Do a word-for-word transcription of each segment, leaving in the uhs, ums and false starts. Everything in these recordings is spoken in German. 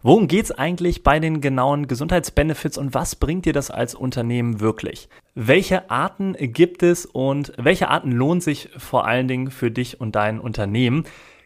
Worum geht's eigentlich bei den genauen Gesundheitsbenefits und was bringt dir das als Unternehmen wirklich? Welche Arten gibt es und welche Arten lohnt sich vor allen Dingen für dich und dein Unternehmen?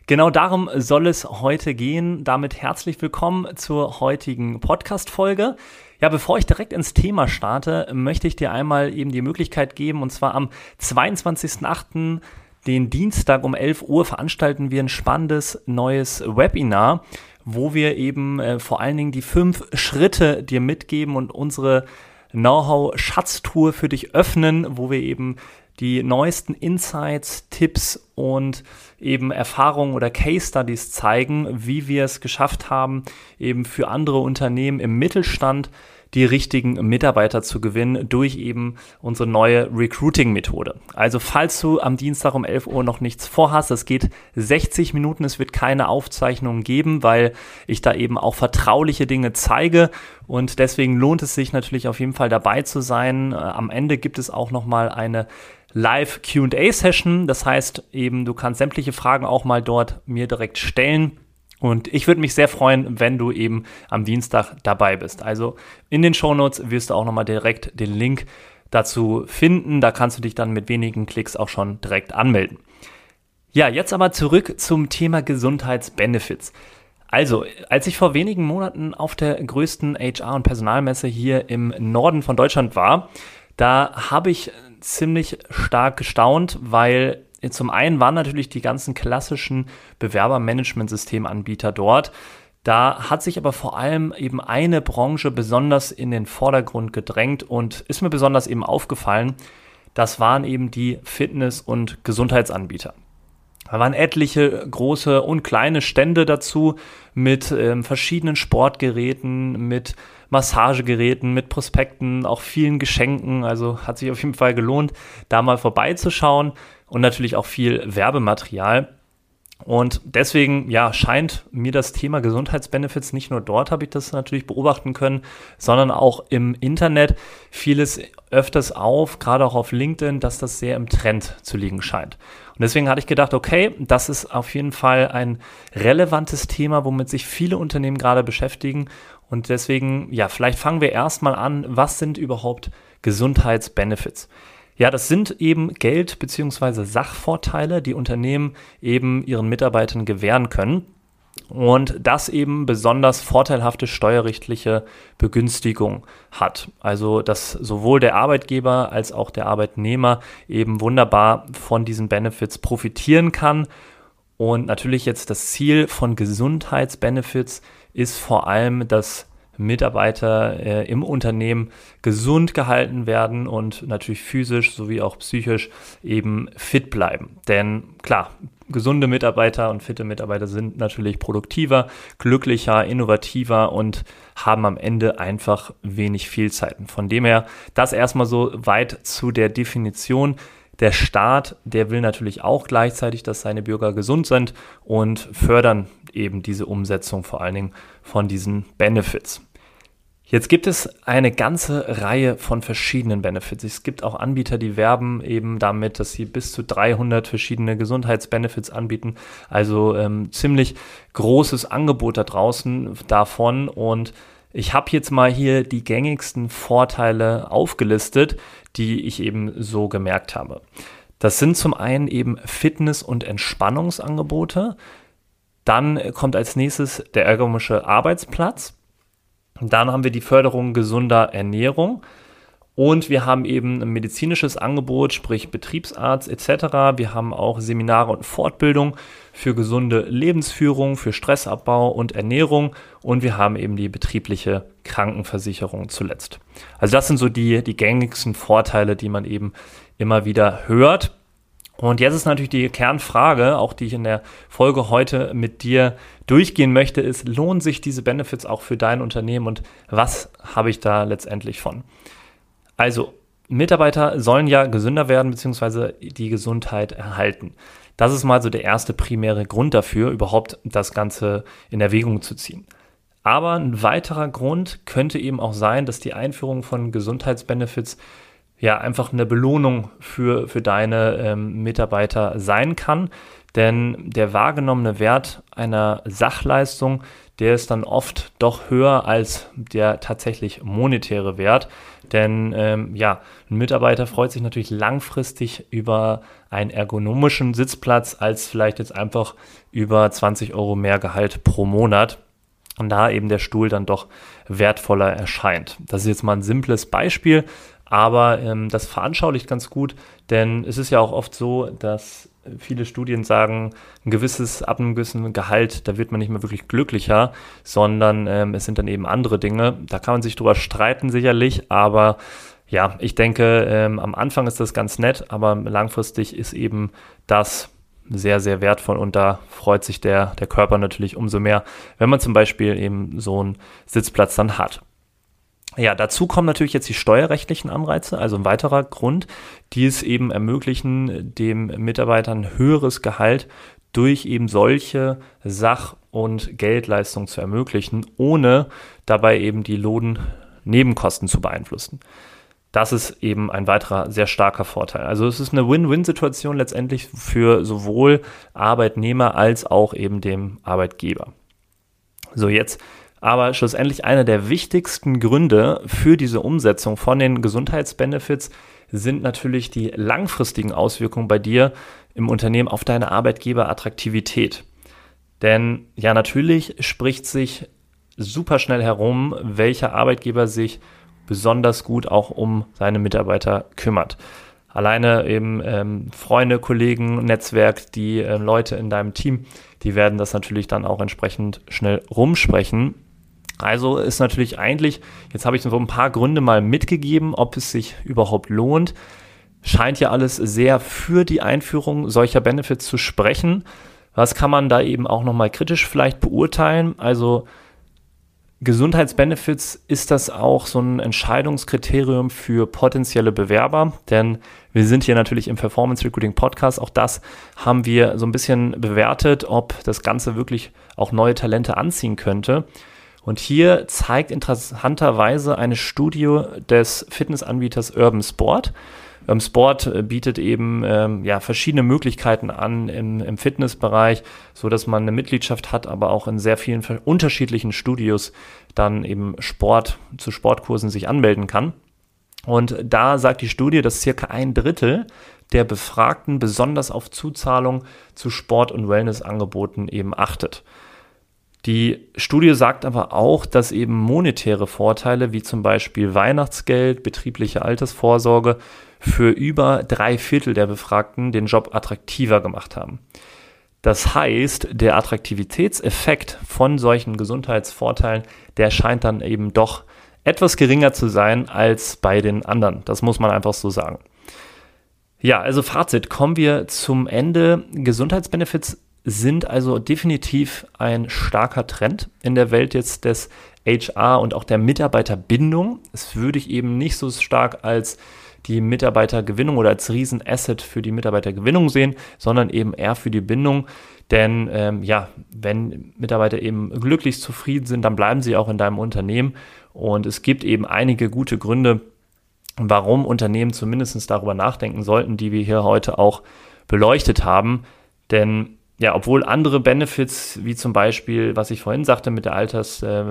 Genau darum soll es heute gehen. Damit herzlich willkommen zur heutigen Podcast-Folge. Ja, bevor ich direkt ins Thema starte, möchte ich dir einmal eben die Möglichkeit geben, und zwar am zweiundzwanzigsten achten, den Dienstag um elf Uhr, veranstalten wir ein spannendes neues Webinar, wo wir eben äh, vor allen Dingen die fünf Schritte dir mitgeben und unsere Know-how-Schatztruhe für dich öffnen, wo wir eben die neuesten Insights, Tipps und eben Erfahrungen oder Case Studies zeigen, wie wir es geschafft haben, eben für andere Unternehmen im Mittelstand die richtigen Mitarbeiter zu gewinnen durch eben unsere neue Recruiting-Methode. Also falls du am Dienstag um elf Uhr noch nichts vorhast, es geht sechzig Minuten, es wird keine Aufzeichnung geben, weil ich da eben auch vertrauliche Dinge zeige und deswegen lohnt es sich natürlich auf jeden Fall dabei zu sein. Am Ende gibt es auch nochmal eine Live-Q and A-Session, das heißt eben, du kannst sämtliche Fragen auch mal dort mir direkt stellen und ich würde mich sehr freuen, wenn du eben am Dienstag dabei bist. Also in den Shownotes wirst du auch nochmal direkt den Link dazu finden, da kannst du dich dann mit wenigen Klicks auch schon direkt anmelden. Ja, jetzt aber zurück zum Thema Gesundheitsbenefits. Also, als ich vor wenigen Monaten auf der größten H R- und Personalmesse hier im Norden von Deutschland war, da habe ich ziemlich stark gestaunt, weil zum einen waren natürlich die ganzen klassischen Bewerbermanagementsystemanbieter dort. Da hat sich aber vor allem eben eine Branche besonders in den Vordergrund gedrängt und ist mir besonders eben aufgefallen. Das waren eben die Fitness- und Gesundheitsanbieter. Da waren etliche große und kleine Stände dazu mit ähm, verschiedenen Sportgeräten, mit Massagegeräten, mit Prospekten, auch vielen Geschenken. Also hat sich auf jeden Fall gelohnt, da mal vorbeizuschauen und natürlich auch viel Werbematerial. Und deswegen, ja, scheint mir das Thema Gesundheitsbenefits, nicht nur dort habe ich das natürlich beobachten können, sondern auch im Internet fiel es öfters auf, gerade auch auf LinkedIn, dass das sehr im Trend zu liegen scheint. Und deswegen hatte ich gedacht, okay, das ist auf jeden Fall ein relevantes Thema, womit sich viele Unternehmen gerade beschäftigen. Und deswegen, ja, vielleicht fangen wir erstmal an, was sind überhaupt Gesundheitsbenefits? Ja, das sind eben Geld- bzw. Sachvorteile, die Unternehmen eben ihren Mitarbeitern gewähren können. Und das eben besonders vorteilhafte steuerrechtliche Begünstigung hat. Also, dass sowohl der Arbeitgeber als auch der Arbeitnehmer eben wunderbar von diesen Benefits profitieren kann. Und natürlich jetzt das Ziel von Gesundheitsbenefits ist vor allem, dass Mitarbeiter äh, im Unternehmen gesund gehalten werden und natürlich physisch sowie auch psychisch eben fit bleiben. Denn klar, gesunde Mitarbeiter und fitte Mitarbeiter sind natürlich produktiver, glücklicher, innovativer und haben am Ende einfach wenig Fehlzeiten. Von dem her, das erstmal so weit zu der Definition. Der Staat, der will natürlich auch gleichzeitig, dass seine Bürger gesund sind und fördern eben diese Umsetzung vor allen Dingen von diesen Benefits. Jetzt gibt es eine ganze Reihe von verschiedenen Benefits. Es gibt auch Anbieter, die werben eben damit, dass sie bis zu dreihundert verschiedene Gesundheitsbenefits anbieten. Also ähm, ziemlich großes Angebot da draußen davon. Und ich habe jetzt mal hier die gängigsten Vorteile aufgelistet, die ich eben so gemerkt habe. Das sind zum einen eben Fitness- und Entspannungsangebote. Dann kommt als nächstes der ergonomische Arbeitsplatz. Dann haben wir die Förderung gesunder Ernährung. Und wir haben eben ein medizinisches Angebot, sprich Betriebsarzt et cetera. Wir haben auch Seminare und Fortbildung für gesunde Lebensführung, für Stressabbau und Ernährung. Und wir haben eben die betriebliche Krankenversicherung zuletzt. Also das sind so die, die gängigsten Vorteile, die man eben immer wieder hört. Und jetzt ist natürlich die Kernfrage, auch die ich in der Folge heute mit dir durchgehen möchte, ist, lohnen sich diese Benefits auch für dein Unternehmen und was habe ich da letztendlich von? Also Mitarbeiter sollen ja gesünder werden bzw. die Gesundheit erhalten. Das ist mal so der erste primäre Grund dafür, überhaupt das Ganze in Erwägung zu ziehen. Aber ein weiterer Grund könnte eben auch sein, dass die Einführung von Gesundheitsbenefits ja einfach eine Belohnung für, für deine ähm, Mitarbeiter sein kann. Denn der wahrgenommene Wert einer Sachleistung, der ist dann oft doch höher als der tatsächlich monetäre Wert. Denn ähm, ja, ein Mitarbeiter freut sich natürlich langfristig über einen ergonomischen Sitzplatz als vielleicht jetzt einfach über zwanzig Euro mehr Gehalt pro Monat. Und da eben der Stuhl dann doch wertvoller erscheint. Das ist jetzt mal ein simples Beispiel, aber ähm, das veranschaulicht ganz gut, denn es ist ja auch oft so, dass viele Studien sagen, ein gewisses, ab einem gewissen Gehalt, da wird man nicht mehr wirklich glücklicher, sondern ähm, es sind dann eben andere Dinge. Da kann man sich drüber streiten sicherlich, aber ja, ich denke, ähm, am Anfang ist das ganz nett, aber langfristig ist eben das sehr, sehr wertvoll und da freut sich der, der Körper natürlich umso mehr, wenn man zum Beispiel eben so einen Sitzplatz dann hat. Ja, dazu kommen natürlich jetzt die steuerrechtlichen Anreize, also ein weiterer Grund, die es eben ermöglichen, dem Mitarbeiter ein höheres Gehalt durch eben solche Sach- und Geldleistungen zu ermöglichen, ohne dabei eben die Lohnnebenkosten zu beeinflussen. Das ist eben ein weiterer sehr starker Vorteil. Also es ist eine Win-Win-Situation letztendlich für sowohl Arbeitnehmer als auch eben dem Arbeitgeber. So, jetzt aber schlussendlich einer der wichtigsten Gründe für diese Umsetzung von den Gesundheitsbenefits sind natürlich die langfristigen Auswirkungen bei dir im Unternehmen auf deine Arbeitgeberattraktivität. Denn ja, natürlich spricht sich super schnell herum, welcher Arbeitgeber sich besonders gut auch um seine Mitarbeiter kümmert. Alleine eben ähm, Freunde, Kollegen, Netzwerk, die äh, Leute in deinem Team, die werden das natürlich dann auch entsprechend schnell rumsprechen. Also ist natürlich eigentlich, jetzt habe ich so ein paar Gründe mal mitgegeben, ob es sich überhaupt lohnt. Scheint ja alles sehr für die Einführung solcher Benefits zu sprechen. Was kann man da eben auch nochmal kritisch vielleicht beurteilen? Also Gesundheitsbenefits, ist das auch so ein Entscheidungskriterium für potenzielle Bewerber, denn wir sind hier natürlich im Performance Recruiting Podcast, auch das haben wir so ein bisschen bewertet, ob das Ganze wirklich auch neue Talente anziehen könnte. Und hier zeigt interessanterweise eine Studie des Fitnessanbieters Urban Sport. Urban Sport bietet eben ähm, ja, verschiedene Möglichkeiten an im, im Fitnessbereich, so dass man eine Mitgliedschaft hat, aber auch in sehr vielen unterschiedlichen Studios dann eben Sport zu Sportkursen sich anmelden kann. Und da sagt die Studie, dass circa ein Drittel der Befragten besonders auf Zuzahlung zu Sport- und Wellnessangeboten eben achtet. Die Studie sagt aber auch, dass eben monetäre Vorteile wie zum Beispiel Weihnachtsgeld, betriebliche Altersvorsorge für über drei Viertel der Befragten den Job attraktiver gemacht haben. Das heißt, der Attraktivitätseffekt von solchen Gesundheitsvorteilen, der scheint dann eben doch etwas geringer zu sein als bei den anderen. Das muss man einfach so sagen. Ja, also Fazit, kommen wir zum Ende. Gesundheitsbenefits sind also definitiv ein starker Trend in der Welt jetzt des H R und auch der Mitarbeiterbindung. Das würde ich eben nicht so stark als die Mitarbeitergewinnung oder als Riesenasset für die Mitarbeitergewinnung sehen, sondern eben eher für die Bindung. Denn ähm, ja, wenn Mitarbeiter eben glücklich zufrieden sind, dann bleiben sie auch in deinem Unternehmen. Und es gibt eben einige gute Gründe, warum Unternehmen zumindest darüber nachdenken sollten, die wir hier heute auch beleuchtet haben. Denn ja, obwohl andere Benefits, wie zum Beispiel, was ich vorhin sagte, mit der Alters, äh,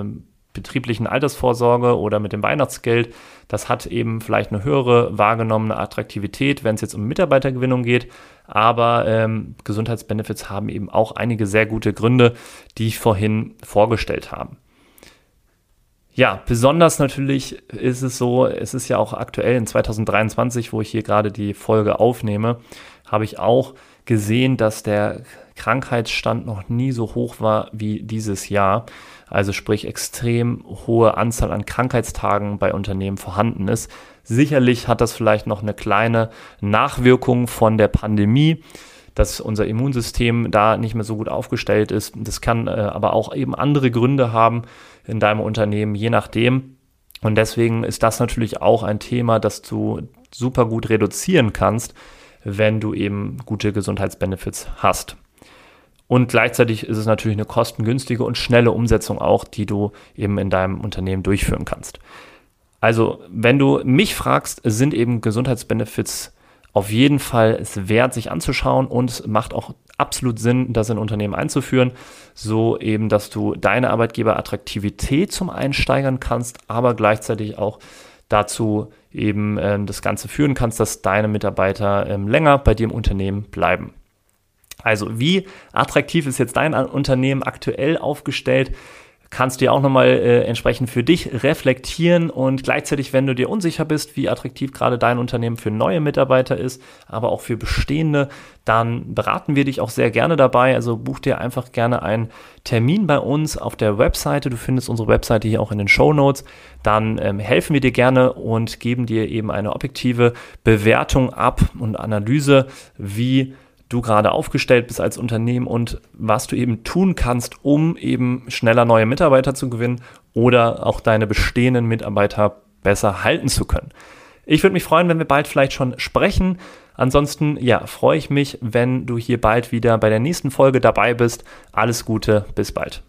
betrieblichen Altersvorsorge oder mit dem Weihnachtsgeld, das hat eben vielleicht eine höhere wahrgenommene Attraktivität, wenn es jetzt um Mitarbeitergewinnung geht. Aber ähm, Gesundheitsbenefits haben eben auch einige sehr gute Gründe, die ich vorhin vorgestellt habe. Ja, besonders natürlich ist es so, es ist ja auch aktuell in zwanzig dreiundzwanzig, wo ich hier gerade die Folge aufnehme, habe ich auch gesehen, dass der Krankheitsstand noch nie so hoch war wie dieses Jahr. Also sprich, extrem hohe Anzahl an Krankheitstagen bei Unternehmen vorhanden ist. Sicherlich hat das vielleicht noch eine kleine Nachwirkung von der Pandemie, dass unser Immunsystem da nicht mehr so gut aufgestellt ist. Das kann äh, aber auch eben andere Gründe haben in deinem Unternehmen, je nachdem. Und deswegen ist das natürlich auch ein Thema, das du super gut reduzieren kannst, wenn du eben gute Gesundheitsbenefits hast. Und gleichzeitig ist es natürlich eine kostengünstige und schnelle Umsetzung auch, die du eben in deinem Unternehmen durchführen kannst. Also, wenn du mich fragst, sind eben Gesundheitsbenefits auf jeden Fall es wert, sich anzuschauen, und es macht auch absolut Sinn, das in Unternehmen einzuführen, so eben, dass du deine Arbeitgeberattraktivität zum einen steigern kannst, aber gleichzeitig auch dazu eben äh, das Ganze führen kannst, dass deine Mitarbeiter äh, länger bei dir im Unternehmen bleiben. Also, wie attraktiv ist jetzt dein Unternehmen aktuell aufgestellt? Kannst du ja auch nochmal äh, entsprechend für dich reflektieren, und gleichzeitig, wenn du dir unsicher bist, wie attraktiv gerade dein Unternehmen für neue Mitarbeiter ist, aber auch für bestehende, dann beraten wir dich auch sehr gerne dabei. Also buch dir einfach gerne einen Termin bei uns auf der Webseite. Du findest unsere Webseite hier auch in den Shownotes. Dann ähm, helfen wir dir gerne und geben dir eben eine objektive Bewertung ab und Analyse, wie du gerade aufgestellt bist als Unternehmen und was du eben tun kannst, um eben schneller neue Mitarbeiter zu gewinnen oder auch deine bestehenden Mitarbeiter besser halten zu können. Ich würde mich freuen, wenn wir bald vielleicht schon sprechen. Ansonsten, ja, freue ich mich, wenn du hier bald wieder bei der nächsten Folge dabei bist. Alles Gute, bis bald.